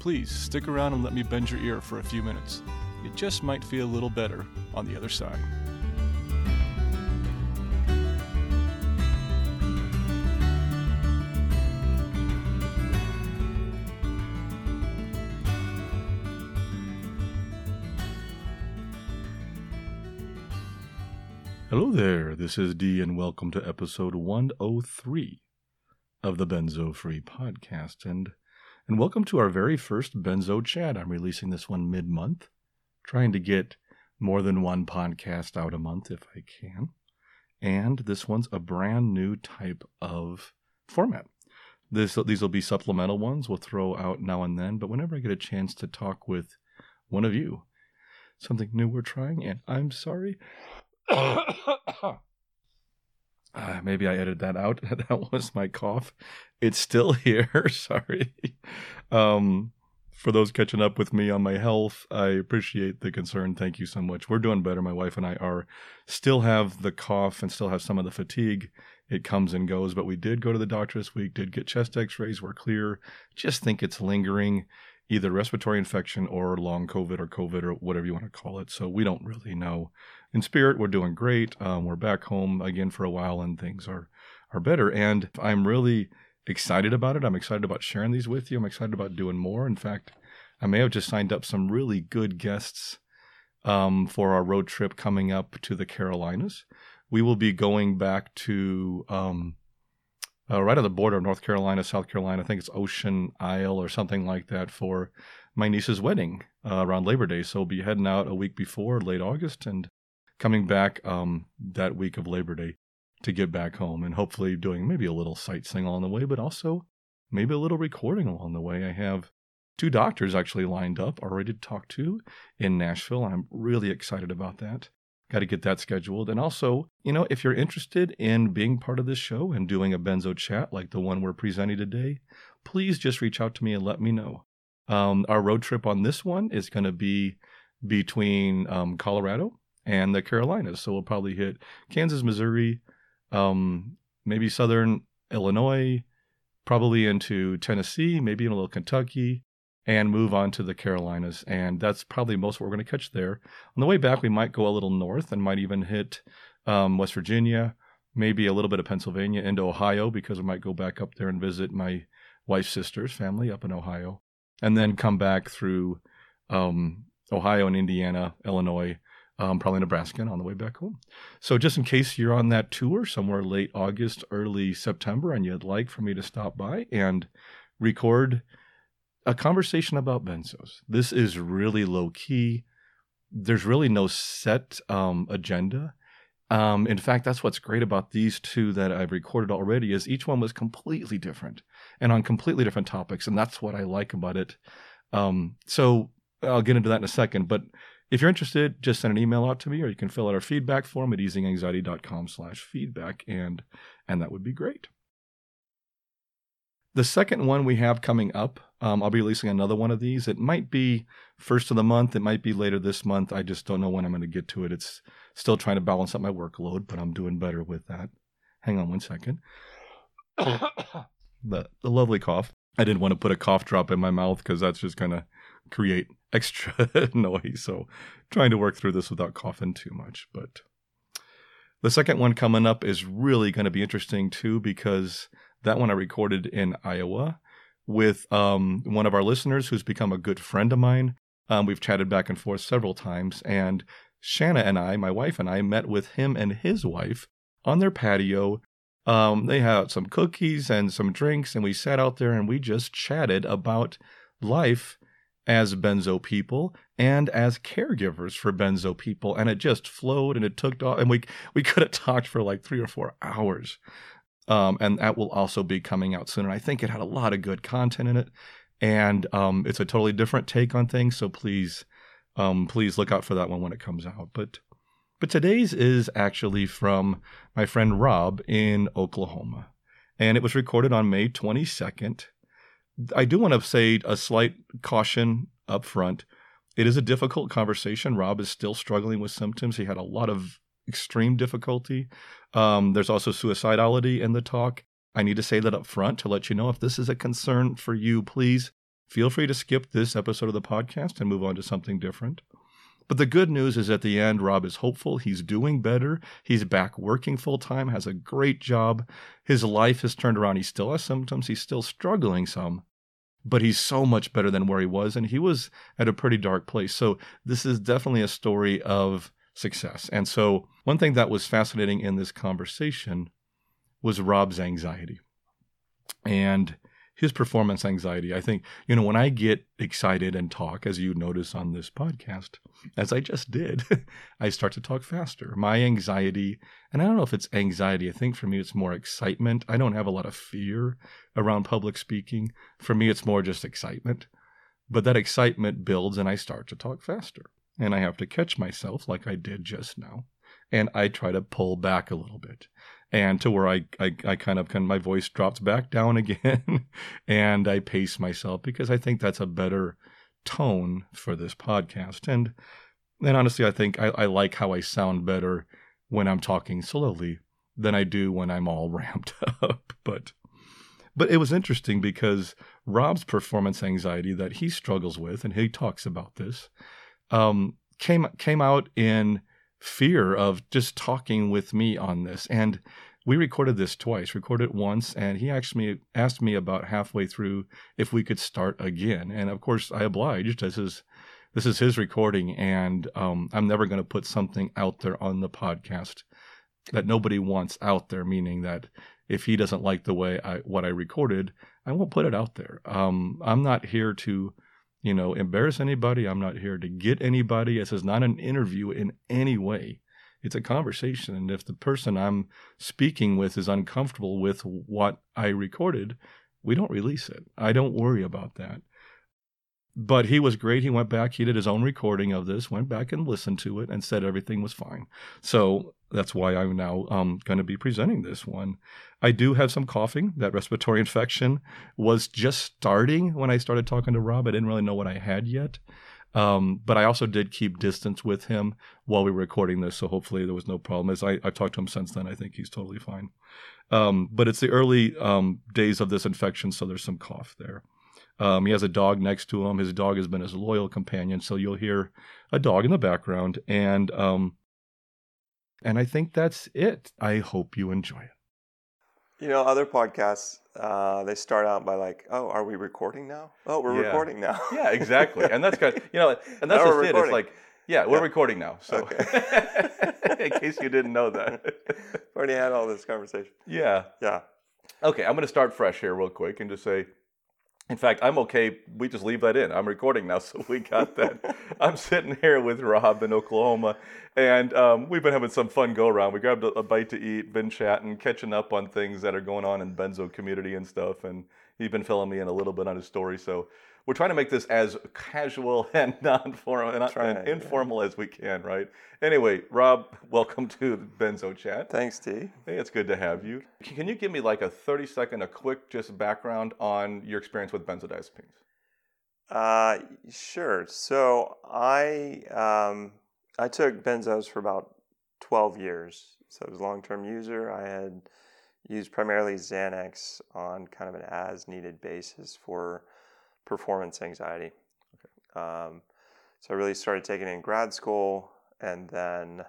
Please stick around and let me bend your ear for a few minutes. It just might feel a little better on the other side. Hello there, this is D, and welcome to episode 103 of the Benzo Free Podcast, and welcome to our very first Benzo Chat. I'm releasing this one mid-month, trying to get more than one podcast out a month if I can, and this one's a brand new type of format. These will be supplemental ones we'll throw out now and then, but whenever I get a chance to talk with one of you, something new we're trying, and I'm sorry... maybe I edited that out. That was my cough. It's still here. Sorry. For those catching up with me on my health, I appreciate the concern. Thank you so much. We're doing better. My wife and I still have the cough and still have some of the fatigue. It comes and goes, but we did go to the doctor this week, did get chest x-rays. We're clear. Just think it's lingering, either respiratory infection or long COVID or whatever you want to call it. So we don't really know. In spirit, we're doing great. We're back home again for a while and things are better. And I'm really excited about it. I'm excited about sharing these with you. I'm excited about doing more. In fact, I may have just signed up some really good guests for our road trip coming up to the Carolinas. We will be going back to... right on the border of North Carolina, South Carolina, I think it's Ocean Isle or something like that for my niece's wedding around Labor Day. So we'll be heading out a week before, late August, and coming back that week of Labor Day to get back home and hopefully doing maybe a little sightseeing along the way, but also maybe a little recording along the way. I have two doctors actually lined up already to talk to in Nashville. I'm really excited about that. Got to get that scheduled. And also, you know, if you're interested in being part of this show and doing a Benzo Chat like the one we're presenting today, please just reach out to me and let me know. Our road trip on this one is going to be between Colorado and the Carolinas. So we'll probably hit Kansas, Missouri, maybe southern Illinois, probably into Tennessee, maybe in a little Kentucky, and move on to the Carolinas, and that's probably most of what we're going to catch there. On the way back, we might go a little north and might even hit West Virginia, maybe a little bit of Pennsylvania, into Ohio, because we might go back up there and visit my wife's sister's family up in Ohio, and then come back through Ohio and Indiana, Illinois, probably Nebraska, and on the way back home. So just in case you're on that tour somewhere late August, early September, and you'd like for me to stop by and record a conversation about benzos. This is really low key. There's really no set agenda. In fact, that's what's great about these two that I've recorded already is each one was completely different and on completely different topics. And that's what I like about it. So I'll get into that in a second. But if you're interested, just send an email out to me, or you can fill out our feedback form at easinganxiety.com/feedback. And that would be great. The second one we have coming up, I'll be releasing another one of these. It might be first of the month. It might be later this month. I just don't know when I'm going to get to it. It's still trying to balance out my workload, but I'm doing better with that. Hang on one second. The lovely cough. I didn't want to put a cough drop in my mouth because that's just going to create extra noise. So trying to work through this without coughing too much. But the second one coming up is really going to be interesting too, because... that one I recorded in Iowa with one of our listeners who's become a good friend of mine. We've chatted back and forth several times. And Shanna and I, my wife and I, met with him and his wife on their patio. They had some cookies and some drinks, and we sat out there and we just chatted about life as benzo people and as caregivers for benzo people. And it just flowed and it took off. And we could have talked for like 3 or 4 hours. And that will also be coming out soon. And I think it had a lot of good content in it. And it's a totally different take on things. So please, please look out for that one when it comes out. But today's is actually from my friend Rob in Oklahoma. And it was recorded on May 22nd. I do want to say a slight caution up front. It is a difficult conversation. Rob is still struggling with symptoms. He had a lot of extreme difficulty. There's also suicidality in the talk. I need to say that up front to let you know if this is a concern for you, please feel free to skip this episode of the podcast and move on to something different. But the good news is at the end, Rob is hopeful. He's doing better. He's back working full time, has a great job. His life has turned around. He still has symptoms. He's still struggling some, but he's so much better than where he was. And he was at a pretty dark place. So this is definitely a story of success. And so one thing that was fascinating in this conversation was Rob's anxiety and his performance anxiety. I think, you know, when I get excited and talk, as you notice on this podcast, as I just did, I start to talk faster. My anxiety, and I don't know if it's anxiety. I think for me, it's more excitement. I don't have a lot of fear around public speaking. For me, it's more just excitement. But that excitement builds and I start to talk faster. And I have to catch myself like I did just now. And I try to pull back a little bit. And to where I kind of my voice drops back down again and I pace myself because I think that's a better tone for this podcast. And honestly, I think I like how I sound better when I'm talking slowly than I do when I'm all ramped up. But it was interesting because Rob's performance anxiety that he struggles with, and he talks about this, came out in fear of just talking with me on this. And we recorded this twice, recorded once. And he actually asked me about halfway through if we could start again. And of course I obliged. This is his recording. And I'm never going to put something out there on the podcast that nobody wants out there, meaning that if he doesn't like the way what I recorded, I won't put it out there. I'm not here to embarrass anybody. I'm not here to get anybody. This is not an interview in any way. It's a conversation. And if the person I'm speaking with is uncomfortable with what I recorded, we don't release it. I don't worry about that. But he was great. He went back. He did his own recording of this, went back and listened to it and said everything was fine. So that's why I'm now going to be presenting this one. I do have some coughing. That respiratory infection was just starting when I started talking to Rob. I didn't really know what I had yet. But I also did keep distance with him while we were recording this. So hopefully there was no problem. As I've talked to him since then, I think he's totally fine. But it's the early days of this infection. So there's some cough there. He has a dog next to him. His dog has been his loyal companion. So you'll hear a dog in the background. And I think that's it. I hope you enjoy it. You know, other podcasts, they start out by like, oh, are we recording now? Oh, we're recording now. Yeah, exactly. And that's kind of, and that's just it. It's like, yeah, we're recording now. So okay. In case you didn't know that. Already had all this conversation. Yeah. Yeah. Okay, I'm going to start fresh here real quick and just say, in fact, I'm okay. We just leave that in. I'm recording now, so we got that. I'm sitting here with Rob in Oklahoma, and we've been having some fun go-around. We grabbed a bite to eat, been chatting, catching up on things that are going on in Benzo community and stuff, and he's been filling me in a little bit on his story. So we're trying to make this as casual and non-formal and informal as we can, right? Anyway, Rob, welcome to the Benzo Chat. Thanks, D. Hey, it's good to have you. Can you give me like a 30-second, a quick just background on your experience with benzodiazepines? Sure. So I took benzos for about 12 years. So I was a long-term user. I had used primarily Xanax on kind of an as-needed basis for performance anxiety. Okay. So I really started taking it in grad school. And then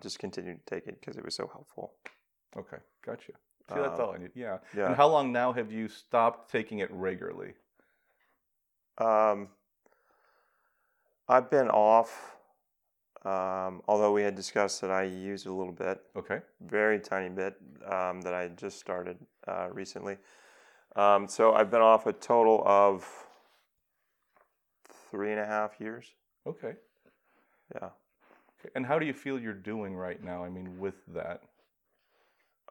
just continued to take it because it was so helpful. Okay, gotcha. See, that's all I need. Yeah. Yeah. And how long now have you stopped taking it regularly? I've been off, although we had discussed that I used it a little bit. Okay. Very tiny bit that I just started recently. So I've been off a total of 3.5 years. Okay. Yeah. And how do you feel you're doing right now? I mean, with that.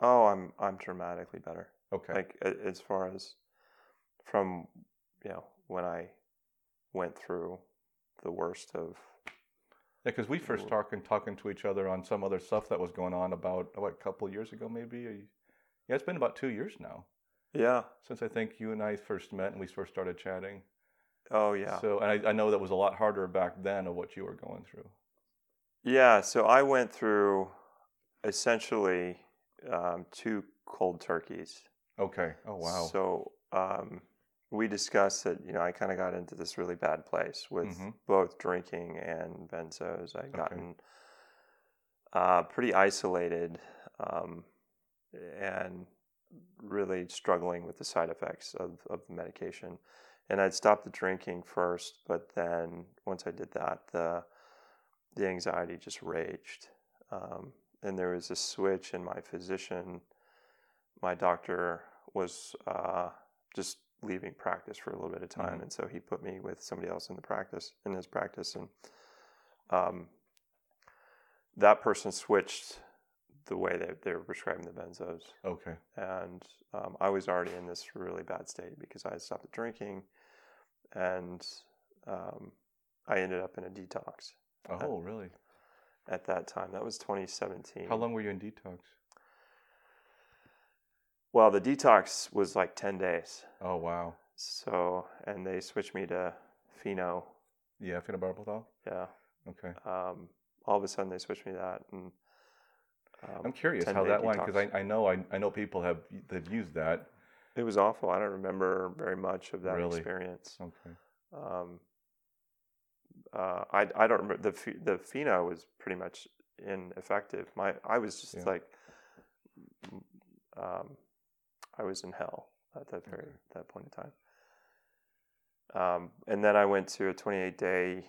Oh, I'm dramatically better. Okay. Like as far as from you know, when I went through the worst of... Yeah, because we first talking to each other on some other stuff that was going on about, what, a couple of years ago maybe? Yeah, it's been about 2 years now. Yeah. Since I think you and I first met and we first started chatting. Oh, yeah. So, and I know that was a lot harder back then of what you were going through. Yeah, so I went through essentially 2 cold turkeys. Okay. Oh, wow. So we discussed that, you know, I kind of got into this really bad place with both drinking and benzos. I'd gotten pretty isolated and really struggling with the side effects of the medication. And I'd stopped the drinking first, but then once I did that, the anxiety just raged. And there was a switch, and my physician, my doctor, was just leaving practice for a little bit of time. And so he put me with somebody else in his practice. And that person switched the way they were prescribing the benzos. Okay. And I was already in this really bad state because I had stopped drinking, and I ended up in a detox. Oh, really? At that time. That was 2017. How long were you in detox? Well, the detox was like 10 days. Oh, wow. So, and they switched me to pheno. Yeah, phenobarbital? Yeah. Okay. All of a sudden they switched me to that, and I'm curious how that went, because I know people they've used that. It was awful. I don't remember very much of that experience. Okay. I don't remember the pheno was pretty much ineffective. I was just like I was in hell at that very that point in time. And then I went to a 28-day,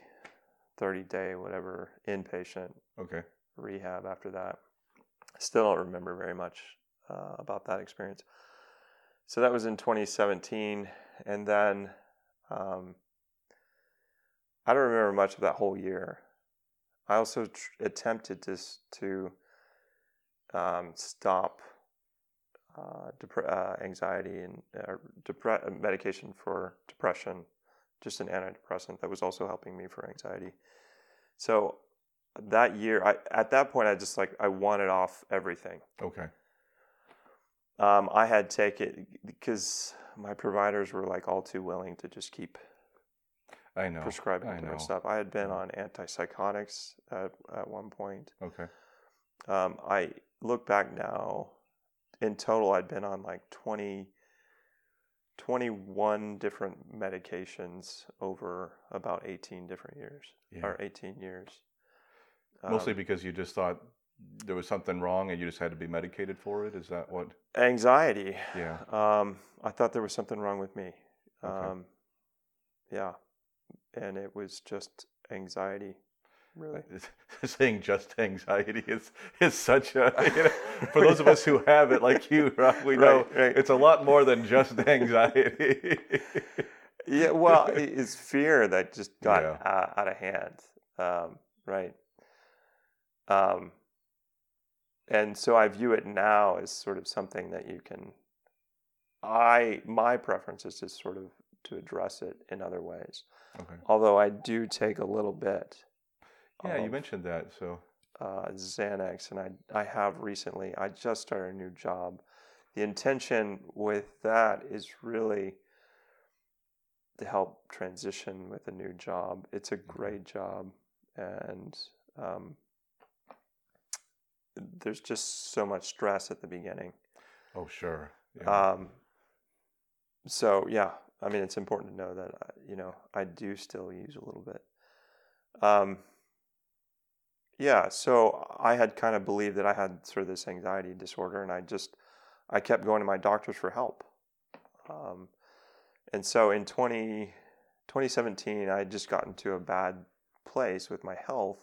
30-day, whatever inpatient rehab after that. Still don't remember very much about that experience. So that was in 2017. And then I don't remember much of that whole year. I also attempted to stop anxiety and medication for depression, just an antidepressant that was also helping me for anxiety. So that year, at that point, I just I wanted off everything. Okay. I had taken, because my providers were all too willing to just keep prescribing different stuff. I had been on antipsychotics at one point. Okay. I look back now, in total, I'd been on 21 different medications over about 18 different years, or 18 years. Mostly because you just thought there was something wrong and you just had to be medicated for it? Is that what? Anxiety. Yeah. I thought there was something wrong with me. Yeah. And it was just anxiety, really. Saying just anxiety is such a, for those of us who have it like you, Rob, we know it's a lot more than just anxiety. Yeah, well, it's fear that just got out of hand, right? And so I view it now as sort of something that you can, my preference is just sort of to address it in other ways. Okay. Although I do take a little bit. Yeah, you mentioned that, so. Xanax, and I have recently, I just started a new job. The intention with that is really to help transition with a new job. It's a great job, and, there's just so much stress at the beginning. Oh, sure. Yeah. So, yeah, I mean, it's important to know that, you know, I do still use a little bit. Yeah, so I had kind of believed that I had sort of this anxiety disorder, and I kept going to my doctors for help. And so in 2017, I had just gotten to a bad place with my health.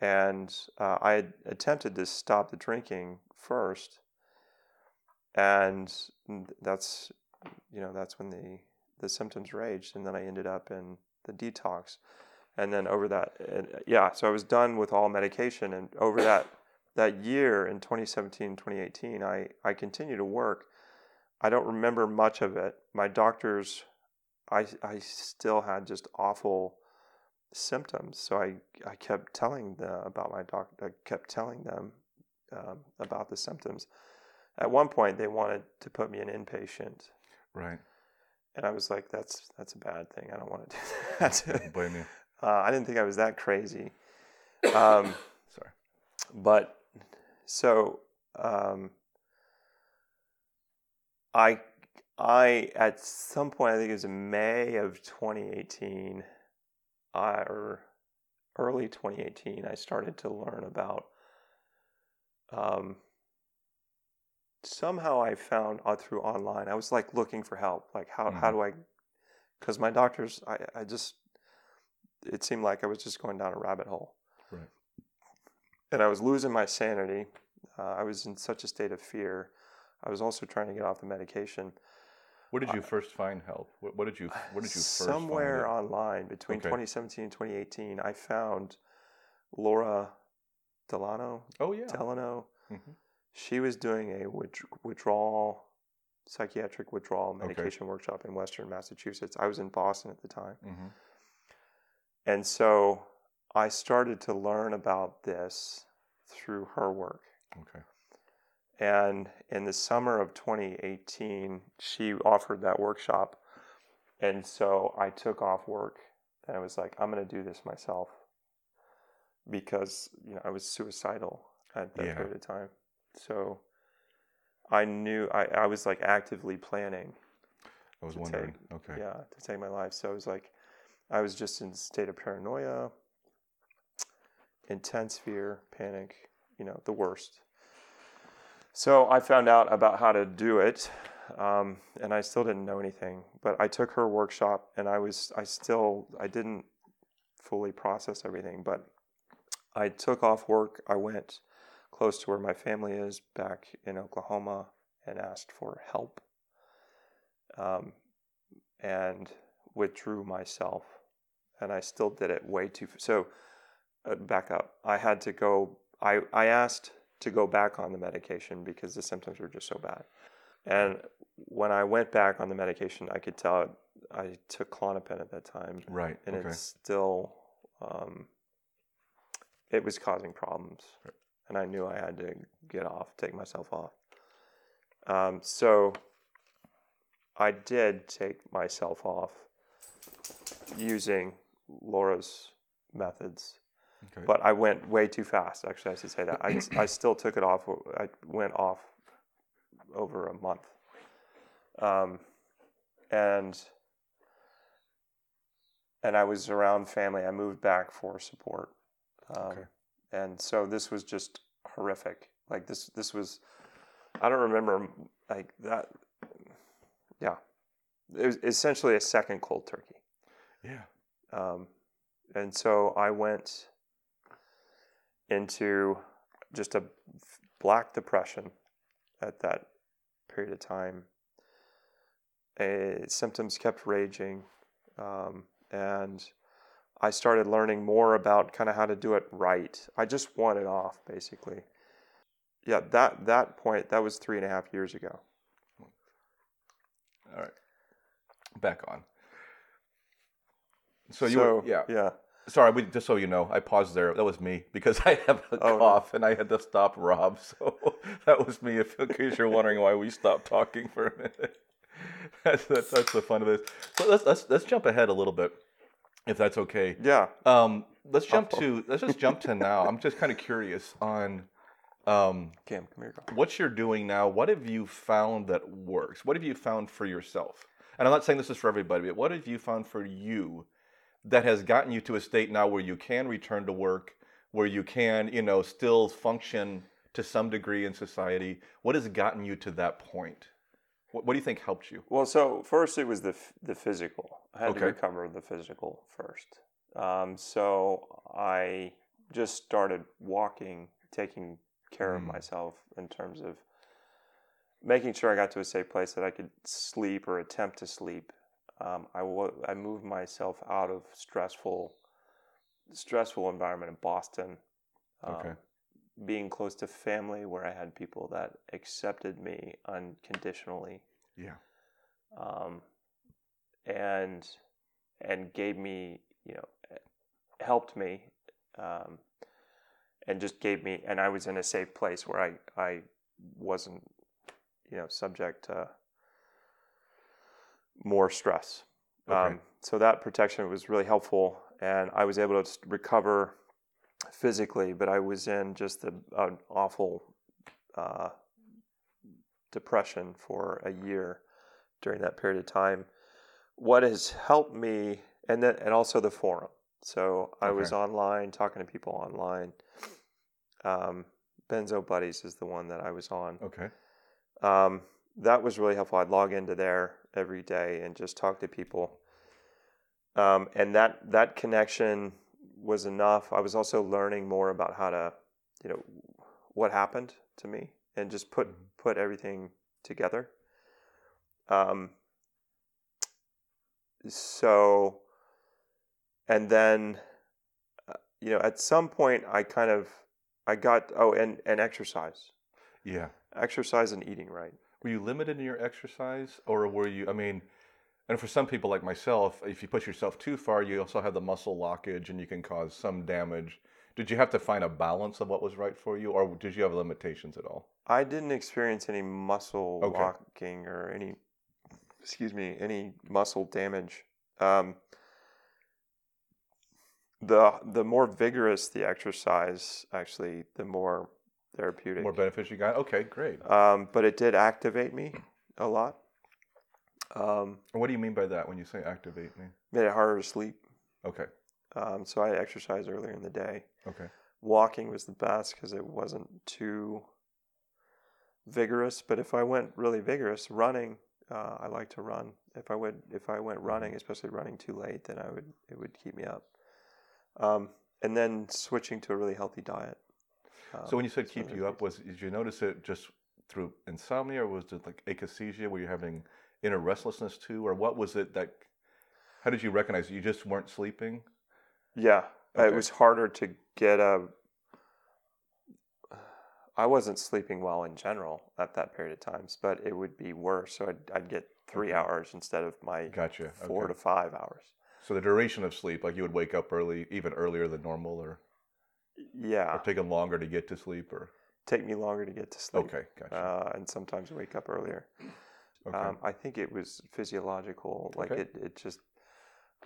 And I had attempted to stop the drinking first, and that's when the symptoms raged, and then I ended up in the detox, and then over that, so I was done with all medication, and over that year in 2017, 2018, I continued to work. I don't remember much of it. My doctors I still had just awful symptoms. So I kept telling them about my doctor. I kept telling them about the symptoms. At one point, they wanted to put me in inpatient. Right. And I was like, that's a bad thing. I don't want to do that. I don't blame you. I didn't think I was that crazy. Sorry. But so I at some point, I think it was in May of 2018, or early 2018, I started to learn about somehow I found out through online, I was like looking for help. Like how do I, because my doctors, I just, it seemed like I was just going down a rabbit hole. Right. And I was losing my sanity. I was in such a state of fear. I was also trying to get off the medication. Where did you first find help? What did you first find? Somewhere online between 2017 and 2018, I found Laura Delano. Oh yeah. Delano. Mm-hmm. She was doing a psychiatric withdrawal medication workshop in Western Massachusetts. I was in Boston at the time. Mm-hmm. And so I started to learn about this through her work. Okay. And in the summer of 2018, she offered that workshop. And so I took off work and I was like, I'm going to do this myself, because I was suicidal at that period of time. So I knew I was like actively planning. I was wondering. To take my life. So it was like I was just in a state of paranoia, intense fear, panic, the worst. So I found out about how to do it, and I still didn't know anything. But I took her workshop, and I didn't fully process everything. But I took off work. I went close to where my family is, back in Oklahoma, and asked for help, and withdrew myself. And I still did it way too. So back up. I had to go. I asked to go back on the medication because the symptoms were just so bad. And when I went back on the medication, I could tell I took Klonopin at that time. Right. And it's still, it was causing problems. Right. And I knew I had to get off, take myself off. So I did take myself off using Laura's methods. Okay. But I went way too fast. Actually, I should say that. I still took it off. I went off over a month. And I was around family. I moved back for support. And so this was just horrific. Like this was, I don't remember like that. Yeah. It was essentially a second cold turkey. Yeah. And so I went into just a black depression at that period of time. Symptoms kept raging. And I started learning more about kind of how to do it right. I just wanted off, basically. Yeah, that point, that was 3.5 years ago. All right. Back on. So, sorry, just so you know, I paused there. That was me because I have a cough and I had to stop Rob. So that was me, in case you're wondering why we stopped talking for a minute. That's the fun of this. So let's jump ahead a little bit, if that's okay. Yeah. Let's just jump to now. I'm just kind of curious on Cam, come here, Rob. What you're doing now. What have you found that works? What have you found for yourself? And I'm not saying this is for everybody, but what have you found for you that has gotten you to a state now where you can return to work, where you can, still function to some degree in society? What has gotten you to that point? What do you think helped you? Well, so first it was the physical. I had to recover the physical first. So I just started walking, taking care of myself in terms of making sure I got to a safe place that I could sleep or attempt to sleep. I moved myself out of stressful environment in Boston. Being close to family where I had people that accepted me unconditionally. Yeah. and gave me, you know, helped me, and just gave me, and I was in a safe place where I wasn't, you know, subject to more stress. Okay. So that protection was really helpful, and I was able to recover physically, but I was in just an awful depression for a year during that period of time. What has helped me, and also the forum. So I was online, talking to people online. Benzo Buddies is the one that I was on. Okay. That was really helpful. I'd log into there every day and just talk to people. And that connection was enough. I was also learning more about how to, you know, what happened to me, and just put everything together. So, and then, you know, at some point I got, and exercise. Yeah. Exercise and eating right. Were you limited in your exercise, or were you, I mean, and for some people like myself, if you push yourself too far, you also have the muscle lockage and you can cause some damage. Did you have to find a balance of what was right for you, or did you have limitations at all? I didn't experience any muscle locking or any muscle damage. The more vigorous the exercise, actually, the more therapeutic. More benefits you got? Okay, great. But it did activate me a lot. What do you mean by that when you say activate me? Made it harder to sleep. Okay. So I exercised earlier in the day. Okay. Walking was the best because it wasn't too vigorous. But if I went really vigorous, running, I like to run. If I went running, especially running too late, then it would keep me up. And then switching to a really healthy diet. So when you said keep you up, did you notice it just through insomnia, or was it like akathisia? Were you having inner restlessness too, or what was it that? How did you recognize it? You just weren't sleeping? Yeah. Okay. It was harder to get I wasn't sleeping well in general at that period of times, but it would be worse. So I'd get 3 hours instead of my 4 to 5 hours. So the duration of sleep, like you would wake up early, even earlier than normal, or? Yeah. Or taking longer to get to sleep, or? Take me longer to get to sleep. Okay, gotcha. And sometimes wake up earlier. Okay. I think it was physiological. Like it just,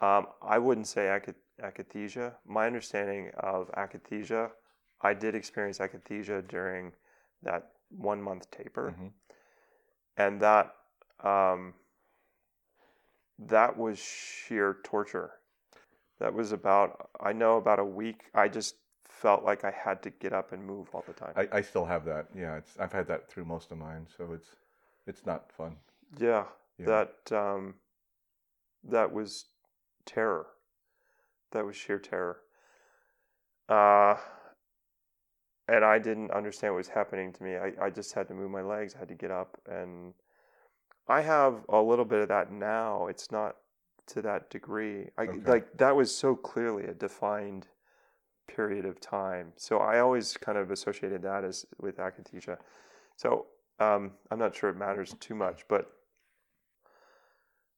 I wouldn't say akathisia. My understanding of akathisia, I did experience akathisia during that 1 month taper. Mm-hmm. And that, that was sheer torture. That was about a week. I just felt like I had to get up and move all the time. I still have that. Yeah. I've had that through most of mine. So it's not fun. Yeah. That was terror. That was sheer terror. And I didn't understand what was happening to me. I just had to move my legs. I had to get up, and I have a little bit of that now. It's not to that degree. Like that was so clearly a defined period of time. So I always kind of associated that with akathisia. So I'm not sure it matters too much, but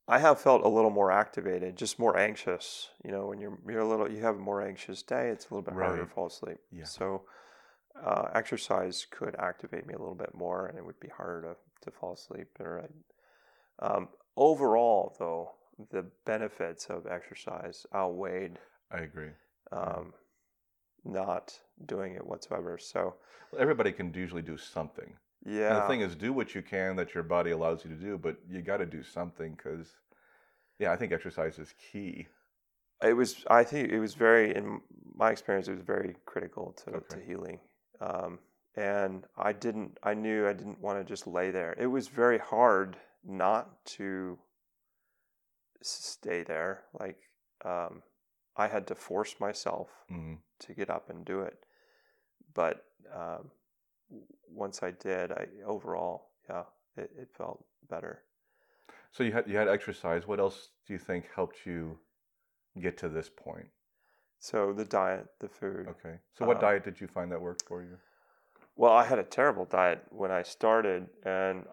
I have felt a little more activated, just more anxious. You know, when you have a more anxious day, it's a little bit harder to fall asleep. Yeah. So exercise could activate me a little bit more, and it would be harder to fall asleep. Overall, though, the benefits of exercise outweighed. I agree. Not doing it whatsoever. So everybody can usually do something. Yeah. And the thing is, do what you can that your body allows you to do, but you got to do something because, I think exercise is key. In my experience, it was very critical to healing. And I knew I didn't want to just lay there. It was very hard not to stay there. Like, I had to force myself to get up and do it. But, once I did, it felt better. So you had exercise. What else do you think helped you get to this point? So the diet, the food. Okay. So what diet did you find that worked for you? Well, I had a terrible diet when I started, and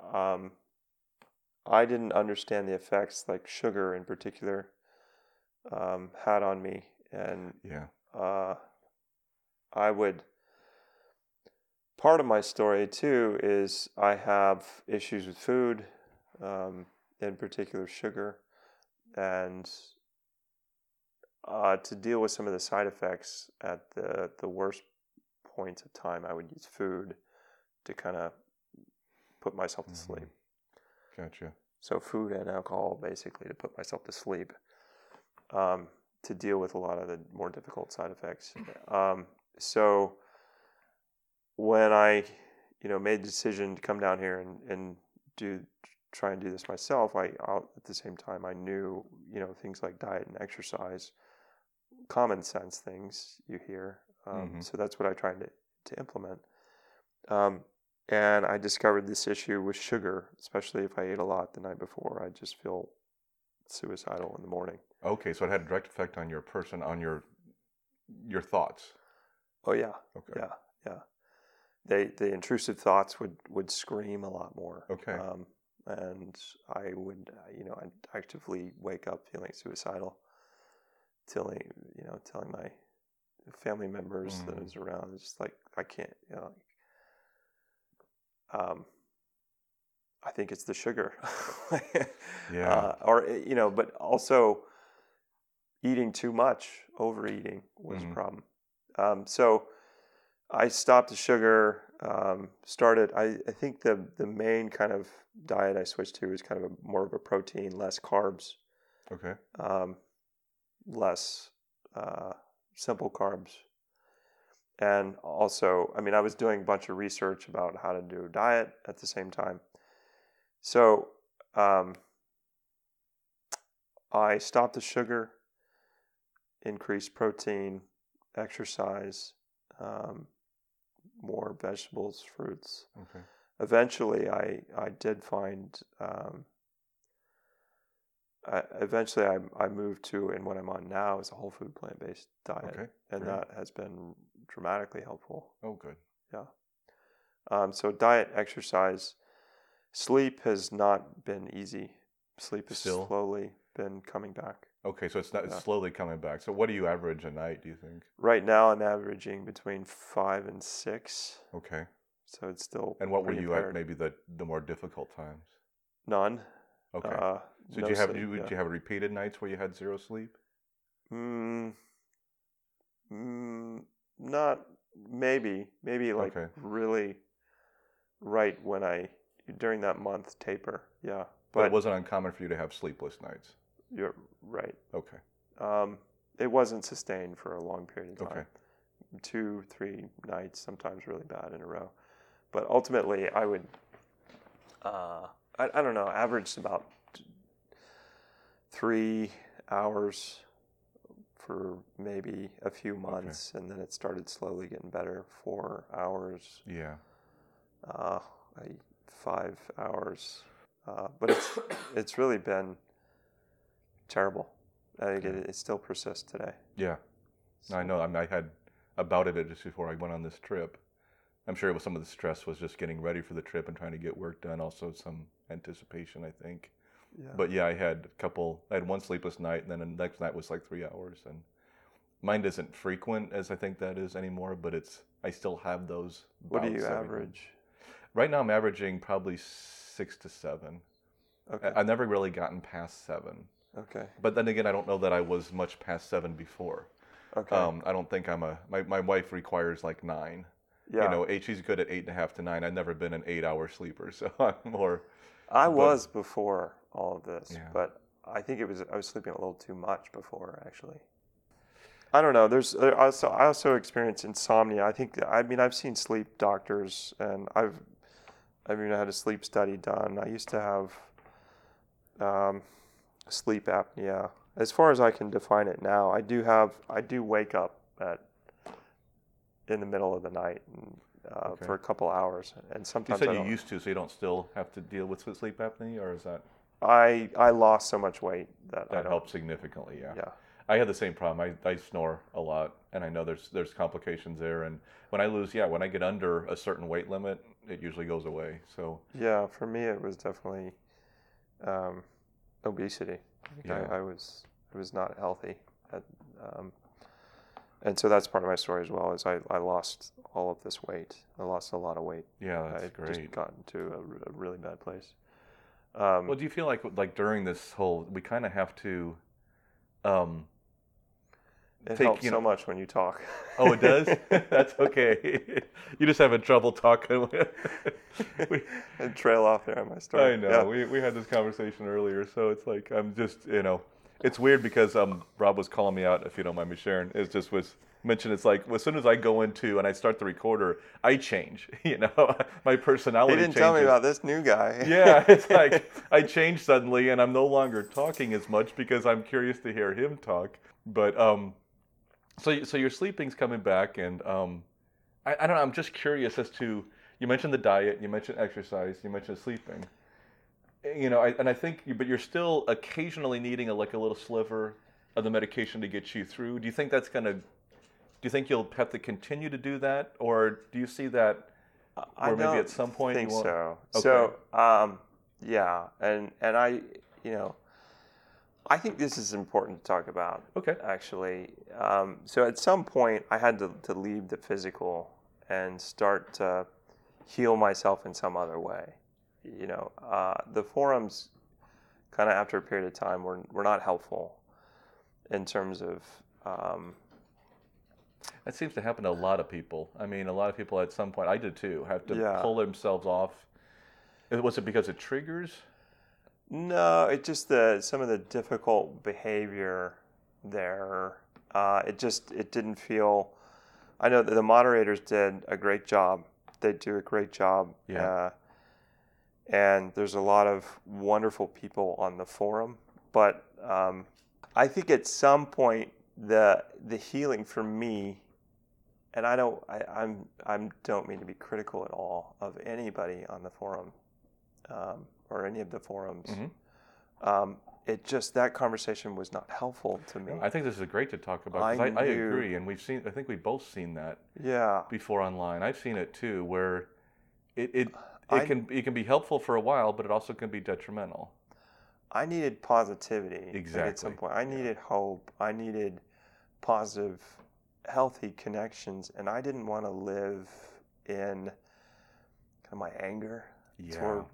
I didn't understand the effects, like sugar in particular, had on me. And I would, part of my story too is I have issues with food, in particular sugar, and to deal with some of the side effects at the worst points of time, I would use food to kind of put myself to sleep. Gotcha. So food and alcohol, basically, to put myself to sleep, to deal with a lot of the more difficult side effects. So when I, made the decision to come down here and try and do this myself, at the same time I knew, things like diet and exercise, common sense things you hear. So that's what I tried to implement. And I discovered this issue with sugar, especially if I ate a lot the night before. I just feel suicidal in the morning. Okay, so it had a direct effect on your person, on your thoughts. Oh yeah. Okay. Yeah. The intrusive thoughts would scream a lot more. Okay. And I would, I'd actively wake up feeling suicidal, telling my family members that I was around. It's just like, I can't, I think it's the sugar. Yeah. But also eating too much, overeating was a problem. So I stopped the sugar, started, I think the main kind of diet I switched to is kind of more of a protein, less carbs. Okay. Less simple carbs. And also, I was doing a bunch of research about how to do a diet at the same time. So I stopped the sugar, increased protein, exercise, more vegetables, fruits. Okay. Eventually, I did find. I moved to, and what I'm on now is a whole food plant-based diet, that has been dramatically helpful. Oh, good. Yeah. So diet, exercise, sleep has not been easy. Sleep has slowly been coming back. Okay, so it's slowly coming back. So what do you average a night, do you think? Right now I'm averaging between 5 and 6. Okay. So it's still. And what were you at maybe the more difficult times? None. Okay. So no did you have repeated nights where you had zero sleep? Not maybe like really right when during that month taper. Yeah. But it wasn't uncommon for you to have sleepless nights. You're right. Okay. It wasn't sustained for a long period of time. Okay. 2-3 nights, sometimes really bad in a row. But ultimately I would, I don't know, averaged about 3 hours for maybe a few months, and then it started slowly getting better. 4 hours. Yeah. 5 hours. But it's it's really been terrible. I think it still persists today. Yeah. So, I know. I had a bout of it just before I went on this trip. I'm sure it was some of the stress was just getting ready for the trip and trying to get work done. Also some anticipation, I think. Yeah. But yeah, I had one sleepless night, and then the next night was like 3 hours. And mine isn't frequent as I think that is anymore, but I still have those bouts. What do you average? Right now I'm averaging probably 6 to 7. Okay. I've never really gotten past 7. Okay. But then again, I don't know that I was much past 7 before. Okay. I don't think my wife requires like 9. Yeah. She's good at 8.5 to 9. I've never been an 8-hour sleeper, so I'm more. I was before all of this, but I think I was sleeping a little too much before, actually. I don't know. I also experienced insomnia. I've seen sleep doctors, and I had a sleep study done. I used to have sleep apnea. As far as I can define it now, I do wake up in the middle of the night and, for a couple hours, and sometimes you said you used to, so you don't still have to deal with sleep apnea, or is that? I lost so much weight that helped significantly. Yeah. Yeah. I had the same problem. I snore a lot, and I know there's complications there. And when I lose, when I get under a certain weight limit, it usually goes away. So yeah, for me it was definitely obesity. Yeah. I was not healthy, and so that's part of my story as well. Is I lost all of this weight. I lost a lot of weight. Yeah, that's great. I just gotten to a really bad place. Well, do you feel like during this whole, we kind of have to? It helps so much when you talk. Oh, it does? That's okay. You're just having trouble talking. I trail off there on my story. I know. Yeah. We had this conversation earlier, so it's like I'm just, it's weird because Rob was calling me out, if you don't mind me sharing. It just was mentioned, it's like, well, as soon as I go into and I start the recorder, I change, my personality changes. He didn't tell me about this new guy. Yeah, it's like I change suddenly and I'm no longer talking as much because I'm curious to hear him talk. But... So your sleeping's coming back, and I don't know, I'm just curious as to, you mentioned the diet, you mentioned exercise, you mentioned sleeping. I think, but you're still occasionally needing a little sliver of the medication to get you through. Do you think that's do you think you'll have to continue to do that, or do you see that, or maybe at some point you won't? I don't think so. Okay. So, yeah, and I, I think this is important to talk about, okay, actually. So at some point, I had to leave the physical and start to heal myself in some other way. The forums, kind of after a period of time, were not helpful in terms of... that seems to happen to a lot of people. I mean, a lot of people at some point, I did too, have to pull themselves off. Was it because of triggers? No, it's just some of the difficult behavior there. It didn't feel. I know that the moderators did a great job. They do a great job. Yeah. And there's a lot of wonderful people on the forum, but I think at some point the healing for me, and I don't mean to be critical at all of anybody on the forum. Or any of the forums, mm-hmm. That conversation was not helpful to me. I think this is great to talk about. I agree, and I think we've both seen that. Yeah. Before online, I've seen it too, where it can be helpful for a while, but it also can be detrimental. I needed positivity. Exactly. At some point, I needed hope. I needed positive, healthy connections, and I didn't want to live in kind of my anger. Yeah. Toward,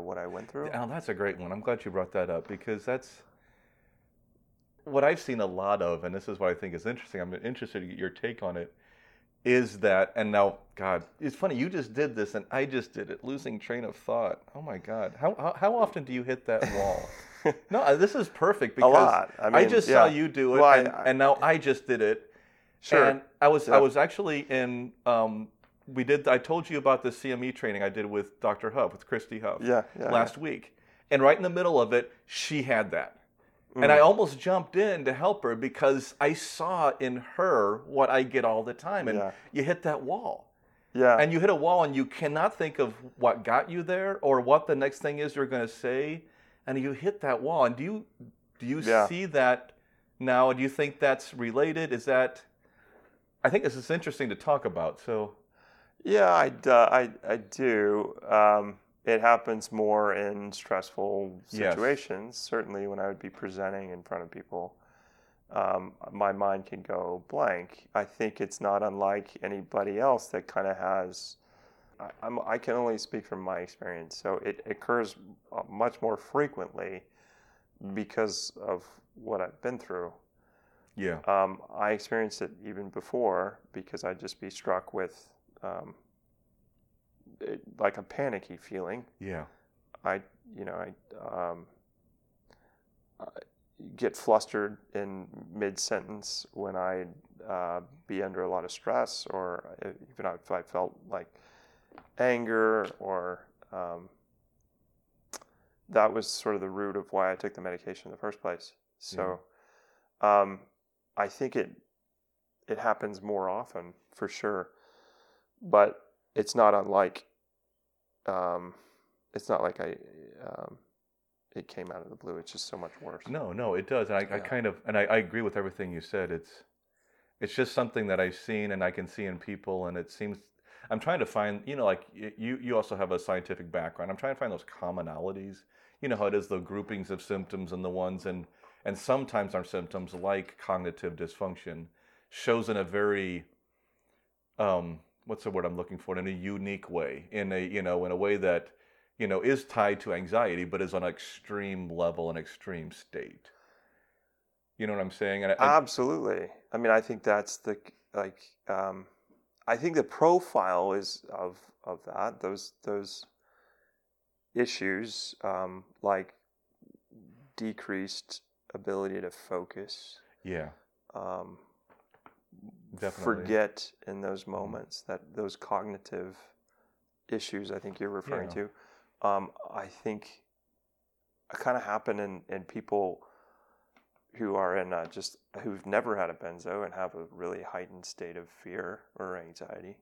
what I went through. Oh, that's a great one. I'm glad you brought that up, because that's what I've seen a lot of, and this is what I think is interesting. I'm interested to get your take on it. Is that, and now, God, it's funny. You just did this, and I just did it. Losing train of thought. Oh my God. How often do you hit that wall? No, this is perfect, because a lot. I mean, I just saw you do it, well, and now I just did it. Sure. And I was actually in. I told you about the CME training I did with Dr. Huff, with Christy Huff, last week. And right in the middle of it, she had that. Mm. And I almost jumped in to help her, because I saw in her what I get all the time. And you hit that wall. Yeah. And you hit a wall, and you cannot think of what got you there or what the next thing is you're going to say. And you hit that wall. And do you see that now? Do you think that's related? Is that... I think this is interesting to talk about, so... Yeah, I do. It happens more in stressful situations. Yes. Certainly, when I would be presenting in front of people, my mind can go blank. I think it's not unlike anybody else that kind of has. I can only speak from my experience, so it occurs much more frequently because of what I've been through. Yeah, I experienced it even before, because I'd just be struck with. Like a panicky feeling. Yeah. I get flustered in mid-sentence when I'd be under a lot of stress, or even if I felt like anger, or that was sort of the root of why I took the medication in the first place. So I think it happens more often, for sure. But it's not unlike, it's not like it came out of the blue. It's just so much worse. No, it does. And I agree with everything you said. It's just something that I've seen, and I can see in people. And it seems, I'm trying to find, like you also have a scientific background. I'm trying to find those commonalities. you know how it is, the groupings of symptoms and the ones, and sometimes our symptoms, like cognitive dysfunction, shows in a very, what's the word I'm looking for, in a unique way, in a way that, is tied to anxiety, but is on an extreme level, an extreme state. You know what I'm saying? And absolutely. I mean, I think that's the, I think the profile is of that, those issues, like decreased ability to focus. Yeah. Definitely. Forget in those moments, that those cognitive issues I think you're referring to, I think kind of happen in people who are in who've never had a benzo and have a really heightened state of fear or anxiety.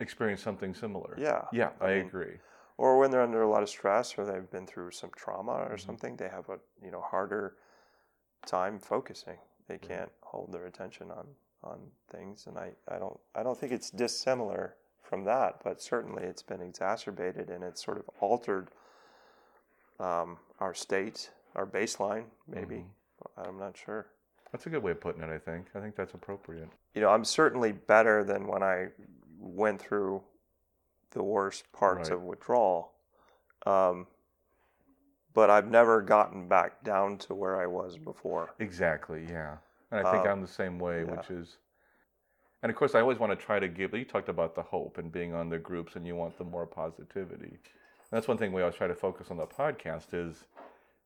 Experience something similar. Yeah. Yeah, I mean, agree. Or when they're under a lot of stress, or they've been through some trauma or something, they have a harder time focusing. They can't hold their attention on things, and I don't think it's dissimilar from that, but certainly it's been exacerbated, and it's sort of altered our state, our baseline, maybe. I'm not sure. That's a good way of putting it, I think. I think that's appropriate. I'm certainly better than when I went through the worst parts of withdrawal. But I've never gotten back down to where I was before. Exactly, yeah. And I think I'm the same way, which is... And of course, I always want to try to give... You talked about the hope and being on the groups, and you want the more positivity. And that's one thing we always try to focus on the podcast is...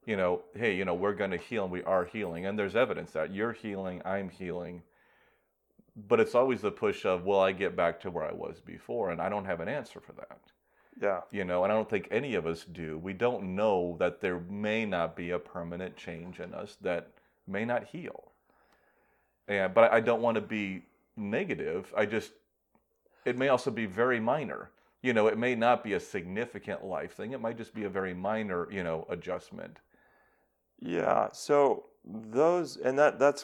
hey, we're going to heal, and we are healing. And there's evidence that you're healing, I'm healing. But it's always the push of, will I get back to where I was before? And I don't have an answer for that. Yeah. And I don't think any of us do. We don't know that there may not be a permanent change in us that may not heal. But I don't want to be negative. It may also be very minor. It may not be a significant life thing. It might just be a very minor, adjustment. Yeah, so that's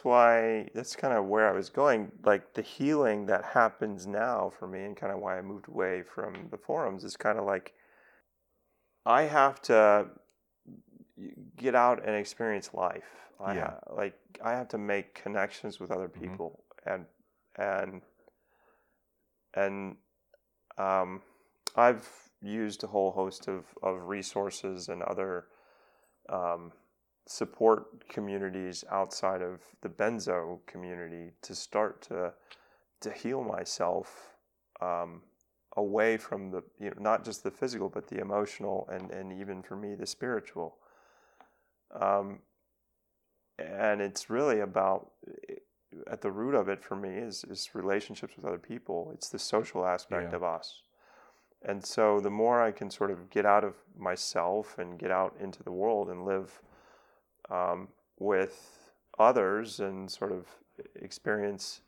kind of where I was going. Like the healing that happens now for me, and kind of why I moved away from the forums, is kind of like I have to get out and experience life. I have to make connections with other people, and I've used a whole host of resources and other support communities outside of the benzo community to start to heal myself away from the not just the physical, but the emotional, and even for me the spiritual, and it's really about, at the root of it for me, is relationships with other people. It's the social aspect of us. And so the more I can sort of get out of myself and get out into the world and live with others, and sort of experience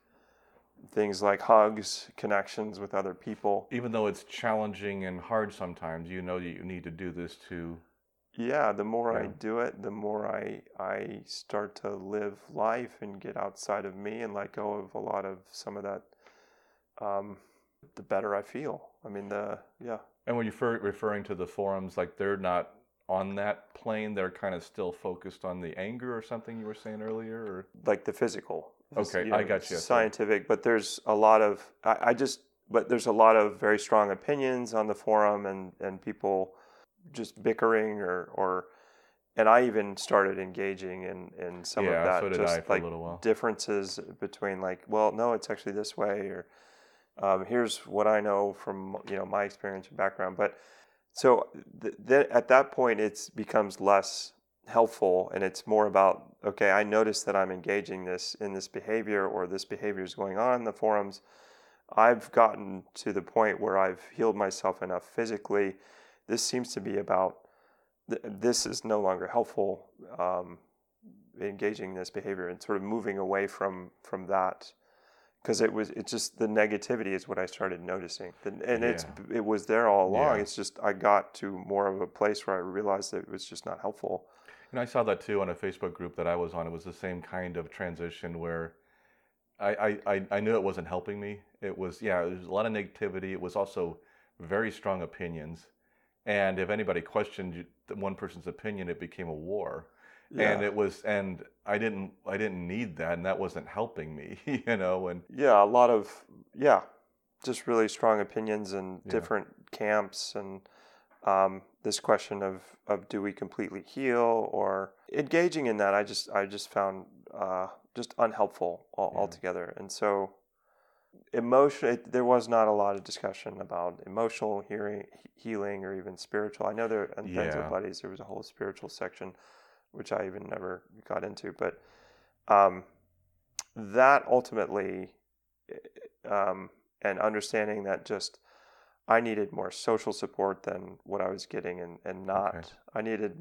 things like hugs, connections with other people. Even though it's challenging and hard sometimes, you need to do this too. Yeah, the more I do it, the more I start to live life and get outside of me and let go of some of that, the better I feel. And when you're referring to the forums, like they're not on that plane, they're kind of still focused on the anger or something you were saying earlier? Or? Like the physical. Okay, I got you. Scientific, but there's a lot of, there's a lot of very strong opinions on the forum, and people just bickering or and I even started engaging in some of that. So did just I for like a little while. Differences between like, well, no, it's actually this way, or here's what I know from my experience and background. But so at that point, it becomes less helpful, and it's more about, okay, I notice that I'm engaging in this behavior, or this behavior is going on in the forums. I've gotten to the point where I've healed myself enough physically. This seems to be about, this is no longer helpful, engaging in this behavior, and sort of moving away from that. Because it's just the negativity is what I started noticing. It was there all along. Yeah. It's just I got to more of a place where I realized that it was just not helpful. And I saw that too on a Facebook group that I was on. It was the same kind of transition where I knew it wasn't helping me. It was a lot of negativity. It was also very strong opinions. And if anybody questioned one person's opinion, it became a war. Yeah. And it was, and I didn't need that, and that wasn't helping me, you know. And yeah, a lot of just really strong opinions and different camps, and this question of do we completely heal, or engaging in that, I just found just unhelpful altogether. And so, there was not a lot of discussion about emotional healing or even spiritual. I know there, in Benzo Buddies, there was a whole spiritual section, which I even never got into, but that ultimately, and understanding that just I needed more social support than what I was getting, and not, I needed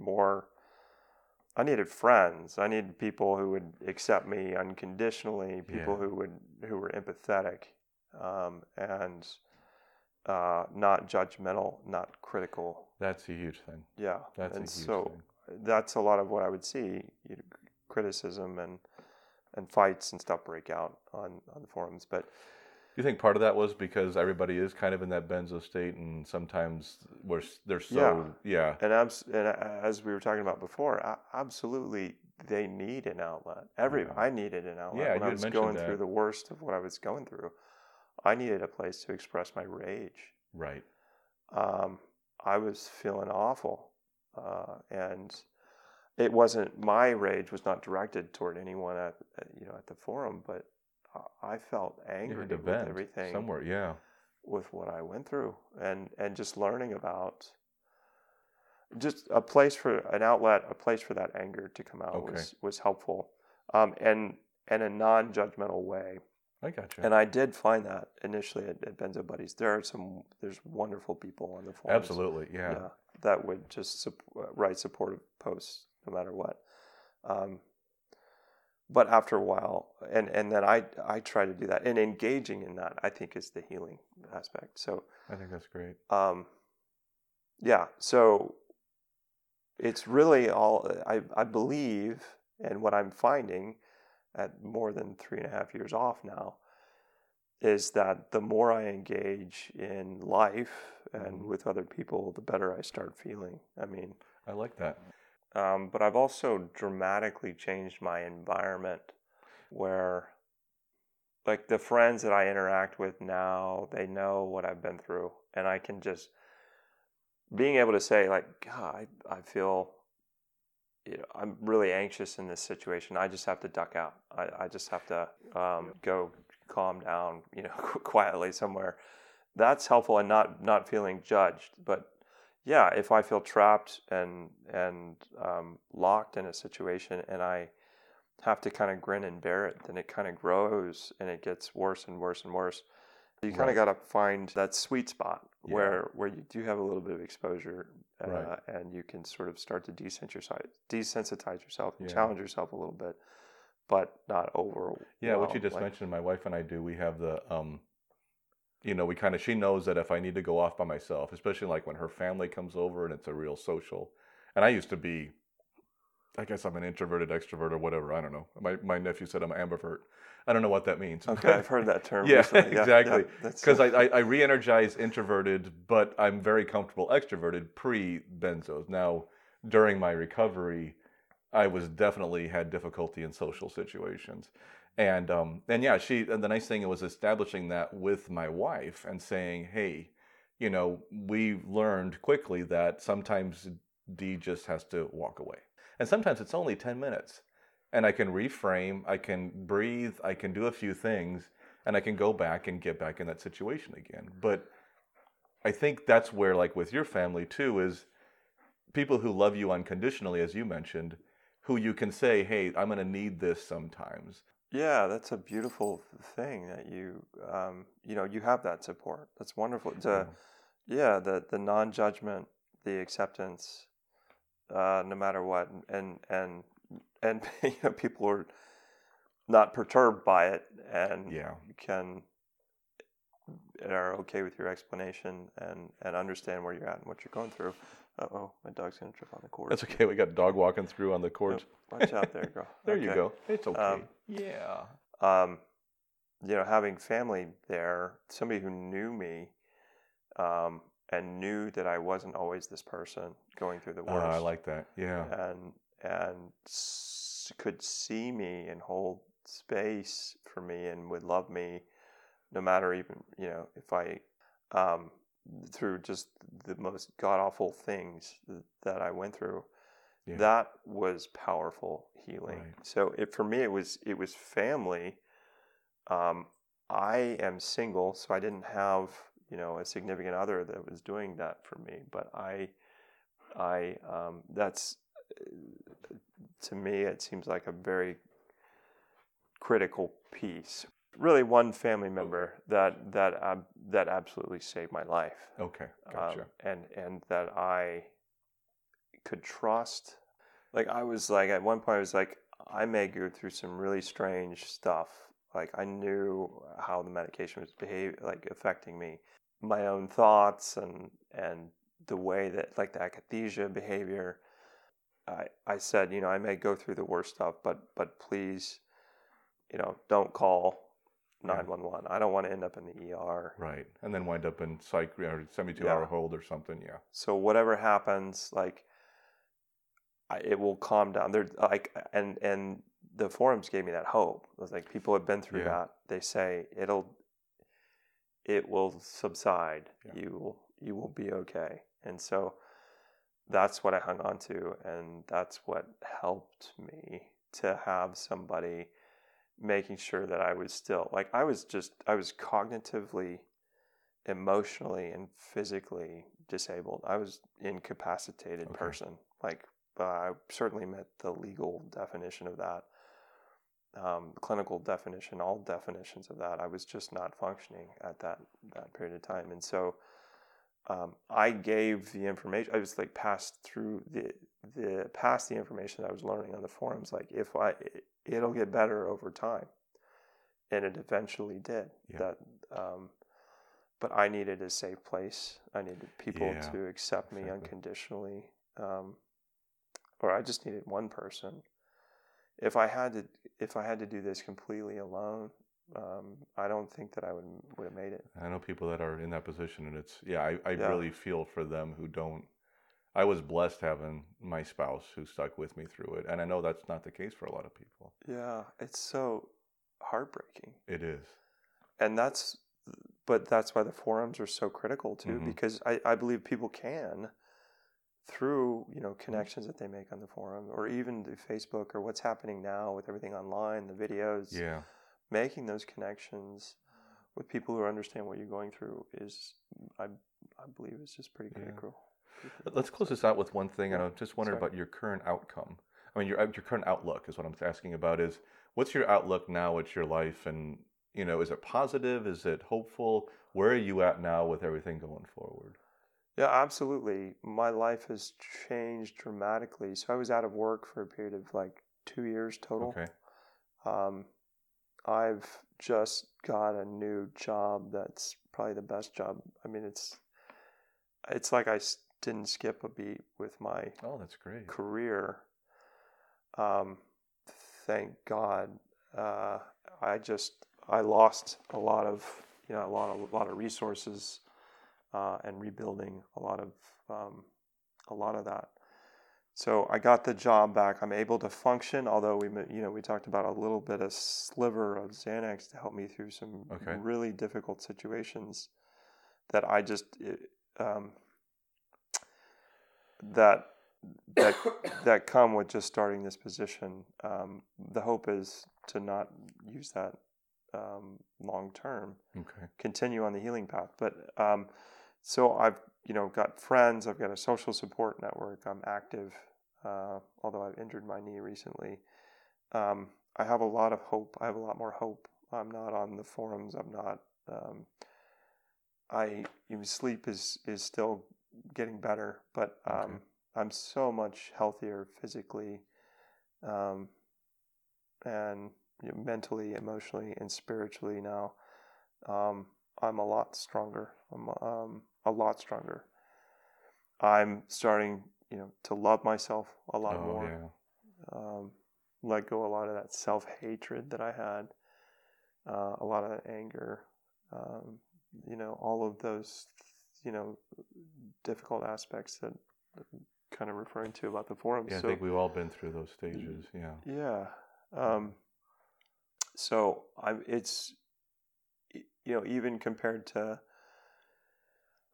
friends. I needed people who would accept me unconditionally, people who were empathetic, and not judgmental, not critical. That's a huge thing. Yeah. That's a lot of what I would see, criticism and fights and stuff break out on the forums. But you think part of that was because everybody is kind of in that benzo state, and sometimes they're so And as we were talking about before, absolutely they need an outlet. I needed an outlet when I was going through the worst of what I was going through. I needed a place to express my rage. Right. I was feeling awful. And it wasn't, my rage was not directed toward anyone at the forum, but I felt angry with everything somewhere, with what I went through, and just learning about just a place for an outlet, a place for that anger to come out was helpful, and a non-judgmental way. I got you. And I did find that initially at Benzo Buddies. There's wonderful people on the forums. Absolutely, yeah. That would just write supportive posts no matter what. But after a while, and then I try to do that, and engaging in that, I think, is the healing aspect. So I think that's great. So it's really all I believe, and what I'm finding at more than 3.5 years off now, is that the more I engage in life and with other people, the better I start feeling. I mean, I like that. But I've also dramatically changed my environment, where like the friends that I interact with now, they know what I've been through, and I can just being able to say like, God, I feel, I'm really anxious in this situation. I just have to duck out. I just have to go calm down, quietly somewhere. That's helpful, and not feeling judged. But yeah, if I feel trapped and locked in a situation, and I have to kind of grin and bear it, then it kind of grows, and it gets worse and worse and worse. You kind of got to find that sweet spot where you do have a little bit of exposure, and you can sort of start to desensitize yourself and challenge yourself a little bit, but not over. Yeah, what you just mentioned, my wife and I do. We have the, we kind of, she knows that if I need to go off by myself, especially like when her family comes over and it's a real social. And I used to be, I guess I'm an introverted, extrovert, or whatever. I don't know. My nephew said I'm an ambivert. I don't know what that means. Okay, I've heard that term. Recently. Yeah, exactly. Because I re-energize introverted, but I'm very comfortable extroverted pre-benzos. Now, during my recovery, I had difficulty in social situations. And the nice thing was establishing that with my wife and saying, hey, we learned quickly that sometimes D just has to walk away. And sometimes it's only 10 minutes, and I can reframe, I can breathe, I can do a few things, and I can go back and get back in that situation again. But I think that's where, like with your family too, is people who love you unconditionally, as you mentioned, who you can say, hey, I'm going to need this sometimes. Yeah, that's a beautiful thing that you, you have that support. That's wonderful. The non-judgment, the acceptance, no matter what, and people are not perturbed by it, and are okay with your explanation, and understand where you're at and what you're going through. Uh-oh, my dog's going to trip on the cord. That's okay. We got a dog walking through on the cords. Nope. Watch out there, girl. You go. It's okay. Having family there, somebody who knew me, and knew that I wasn't always this person going through the worst. I like that. Yeah. And could see me and hold space for me and would love me no matter even, you know, if I, through just the most god-awful things that I went through, yeah. That was powerful healing. Right. So for me, it was family. I am single, so I didn't have, you know, a significant other that was doing that for me. But I that's, to me, it seems like a very critical piece. Really, one family member that absolutely saved my life. Okay, gotcha. And that I could trust. Like I was like at one point, I was like, I may go through some really strange stuff. Like I knew how the medication was affecting me, my own thoughts and the way that like the akathisia behavior. I said, you know, I may go through the worst stuff, but please, you know, don't call 911. I don't want to end up in the ER. Right. And then wind up in psych or 72-hour hold or something. Yeah. So whatever happens, like it will calm down. There, like, and the forums gave me that hope. It was like people have been through that. They say it will subside. Yeah. You will be okay. And so that's what I hung on to, and that's what helped me to have somebody making sure that I was still like I was cognitively, emotionally, and physically disabled. I was incapacitated person. Like I certainly met the legal definition of that, clinical definition, all definitions of that. I was just not functioning at that period of time, and so I gave the information. I was like passed the information that I was learning on the forums. Like it'll get better over time, and it eventually did. Yeah. That, but I needed a safe place. I needed people to accept me unconditionally, or I just needed one person. If I had to do this completely alone, I don't think that I would have made it. I know people that are in that position, and it's I really feel for them who don't. I was blessed having my spouse who stuck with me through it, and I know that's not the case for a lot of people. Yeah, it's so heartbreaking. It is, and that's why the forums are so critical too, because I believe people can, through connections that they make on the forum, or even through Facebook, or what's happening now with everything online, the videos. Yeah. Making those connections with people who understand what you're going through is, I believe, is just pretty critical. Yeah. Let's close this out with one thing, and I'm just wondering about your current outcome. I mean, your current outlook is what I'm asking about. Is what's your outlook now? What's your life, and is it positive? Is it hopeful? Where are you at now with everything going forward? Yeah, absolutely. My life has changed dramatically. So I was out of work for a period of like 2 years total. Okay. I've just got a new job that's probably the best job. I mean, it's like I didn't skip a beat with my that's great. Career. Thank God. I lost a lot of resources, and rebuilding a lot of that. So I got the job back. I'm able to function, although we talked about a little bit of sliver of Xanax to help me through some really difficult situations that I just that come with just starting this position. The hope is to not use that long term. Okay. Continue on the healing path, but so I've got friends. I've got a social support network. I'm active. Although I've injured my knee recently. I have a lot of hope. I have a lot more hope. I'm not on the forums. I'm not, sleep is still getting better, but, I'm so much healthier physically, and mentally, emotionally, and spiritually now. I'm a lot stronger. I'm a lot stronger. I'm starting, to love myself a lot more. Yeah. Let go a lot of that self-hatred that I had, a lot of that anger, all of those you know, difficult aspects that I'm kind of referring to about the forums. Yeah, so, I think we've all been through those stages. Yeah. Yeah. So it's, you know, even compared to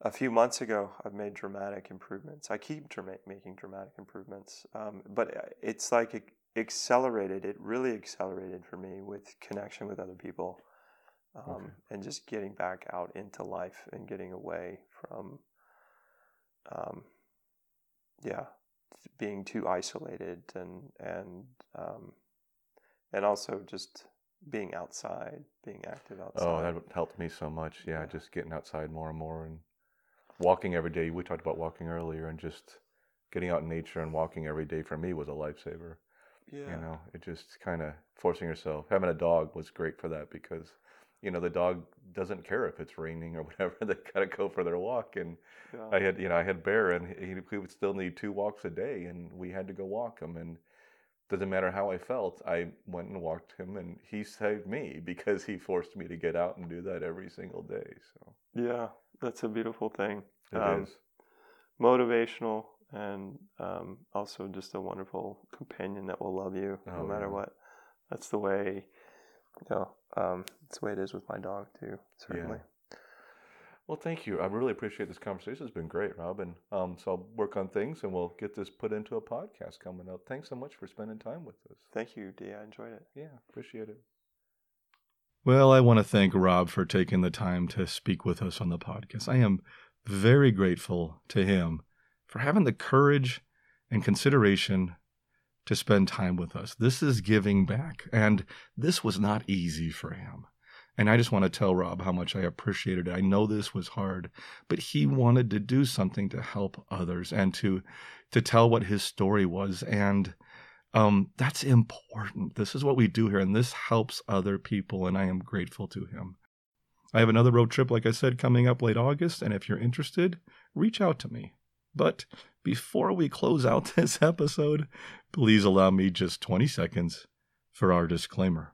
a few months ago, I've made dramatic improvements. I keep making dramatic improvements. But it's like it accelerated. It really accelerated for me with connection with other people. Okay. And just getting back out into life and getting away from, being too isolated and also just being outside, being active outside. Oh, that helped me so much. Yeah, just getting outside more and more and walking every day. We talked about walking earlier, and just getting out in nature and walking every day for me was a lifesaver. Yeah. You know, it just kind of forcing yourself. Having a dog was great for that because, you know, the dog doesn't care if it's raining or whatever. They gotta go for their walk, and I had Bear, and he would still need 2 walks a day, and we had to go walk him. And doesn't matter how I felt, I went and walked him, and he saved me because he forced me to get out and do that every single day. So yeah, that's a beautiful thing. It is motivational, and also just a wonderful companion that will love you no matter what. That's the way. No, it's the way it is with my dog too, certainly. Yeah. Well, thank you. I really appreciate this conversation. It's been great, Rob. And so I'll work on things, and we'll get this put into a podcast coming up. Thanks so much for spending time with us. Thank you, D. I enjoyed it. Yeah, appreciate it. Well, I want to thank Rob for taking the time to speak with us on the podcast. I am very grateful to him for having the courage and consideration to spend time with us. This is giving back, and this was not easy for him. And I just want to tell Rob how much I appreciated it. I know this was hard, but he wanted to do something to help others and to tell what his story was. And that's important. This is what we do here, and this helps other people, and I am grateful to him. I have another road trip, like I said, coming up late August, and if you're interested, reach out to me. But before we close out this episode, please allow me just 20 seconds for our disclaimer.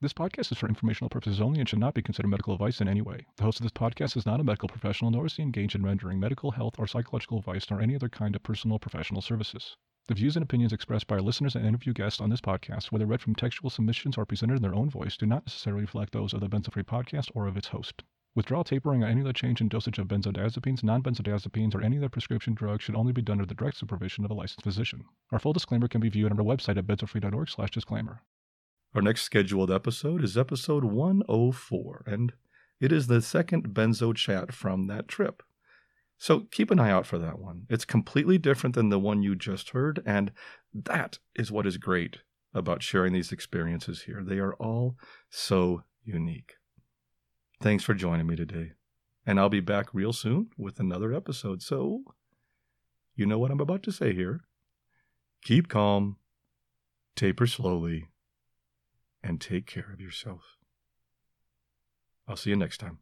This podcast is for informational purposes only and should not be considered medical advice in any way. The host of this podcast is not a medical professional, nor is he engaged in rendering medical, health, or psychological advice, nor any other kind of personal or professional services. The views and opinions expressed by our listeners and interview guests on this podcast, whether read from textual submissions or presented in their own voice, do not necessarily reflect those of the Benzo Free podcast or of its host. Withdrawal, tapering, or any other change in dosage of benzodiazepines, non-benzodiazepines, or any other prescription drug should only be done under the direct supervision of a licensed physician. Our full disclaimer can be viewed on our website at benzofree.org/disclaimer. Our next scheduled episode is episode 104, and it is the second Benzo Chat from that trip. So keep an eye out for that one. It's completely different than the one you just heard, and that is what is great about sharing these experiences here. They are all so unique. Thanks for joining me today, and I'll be back real soon with another episode. So, you know what I'm about to say here. Keep calm, taper slowly, and take care of yourself. I'll see you next time.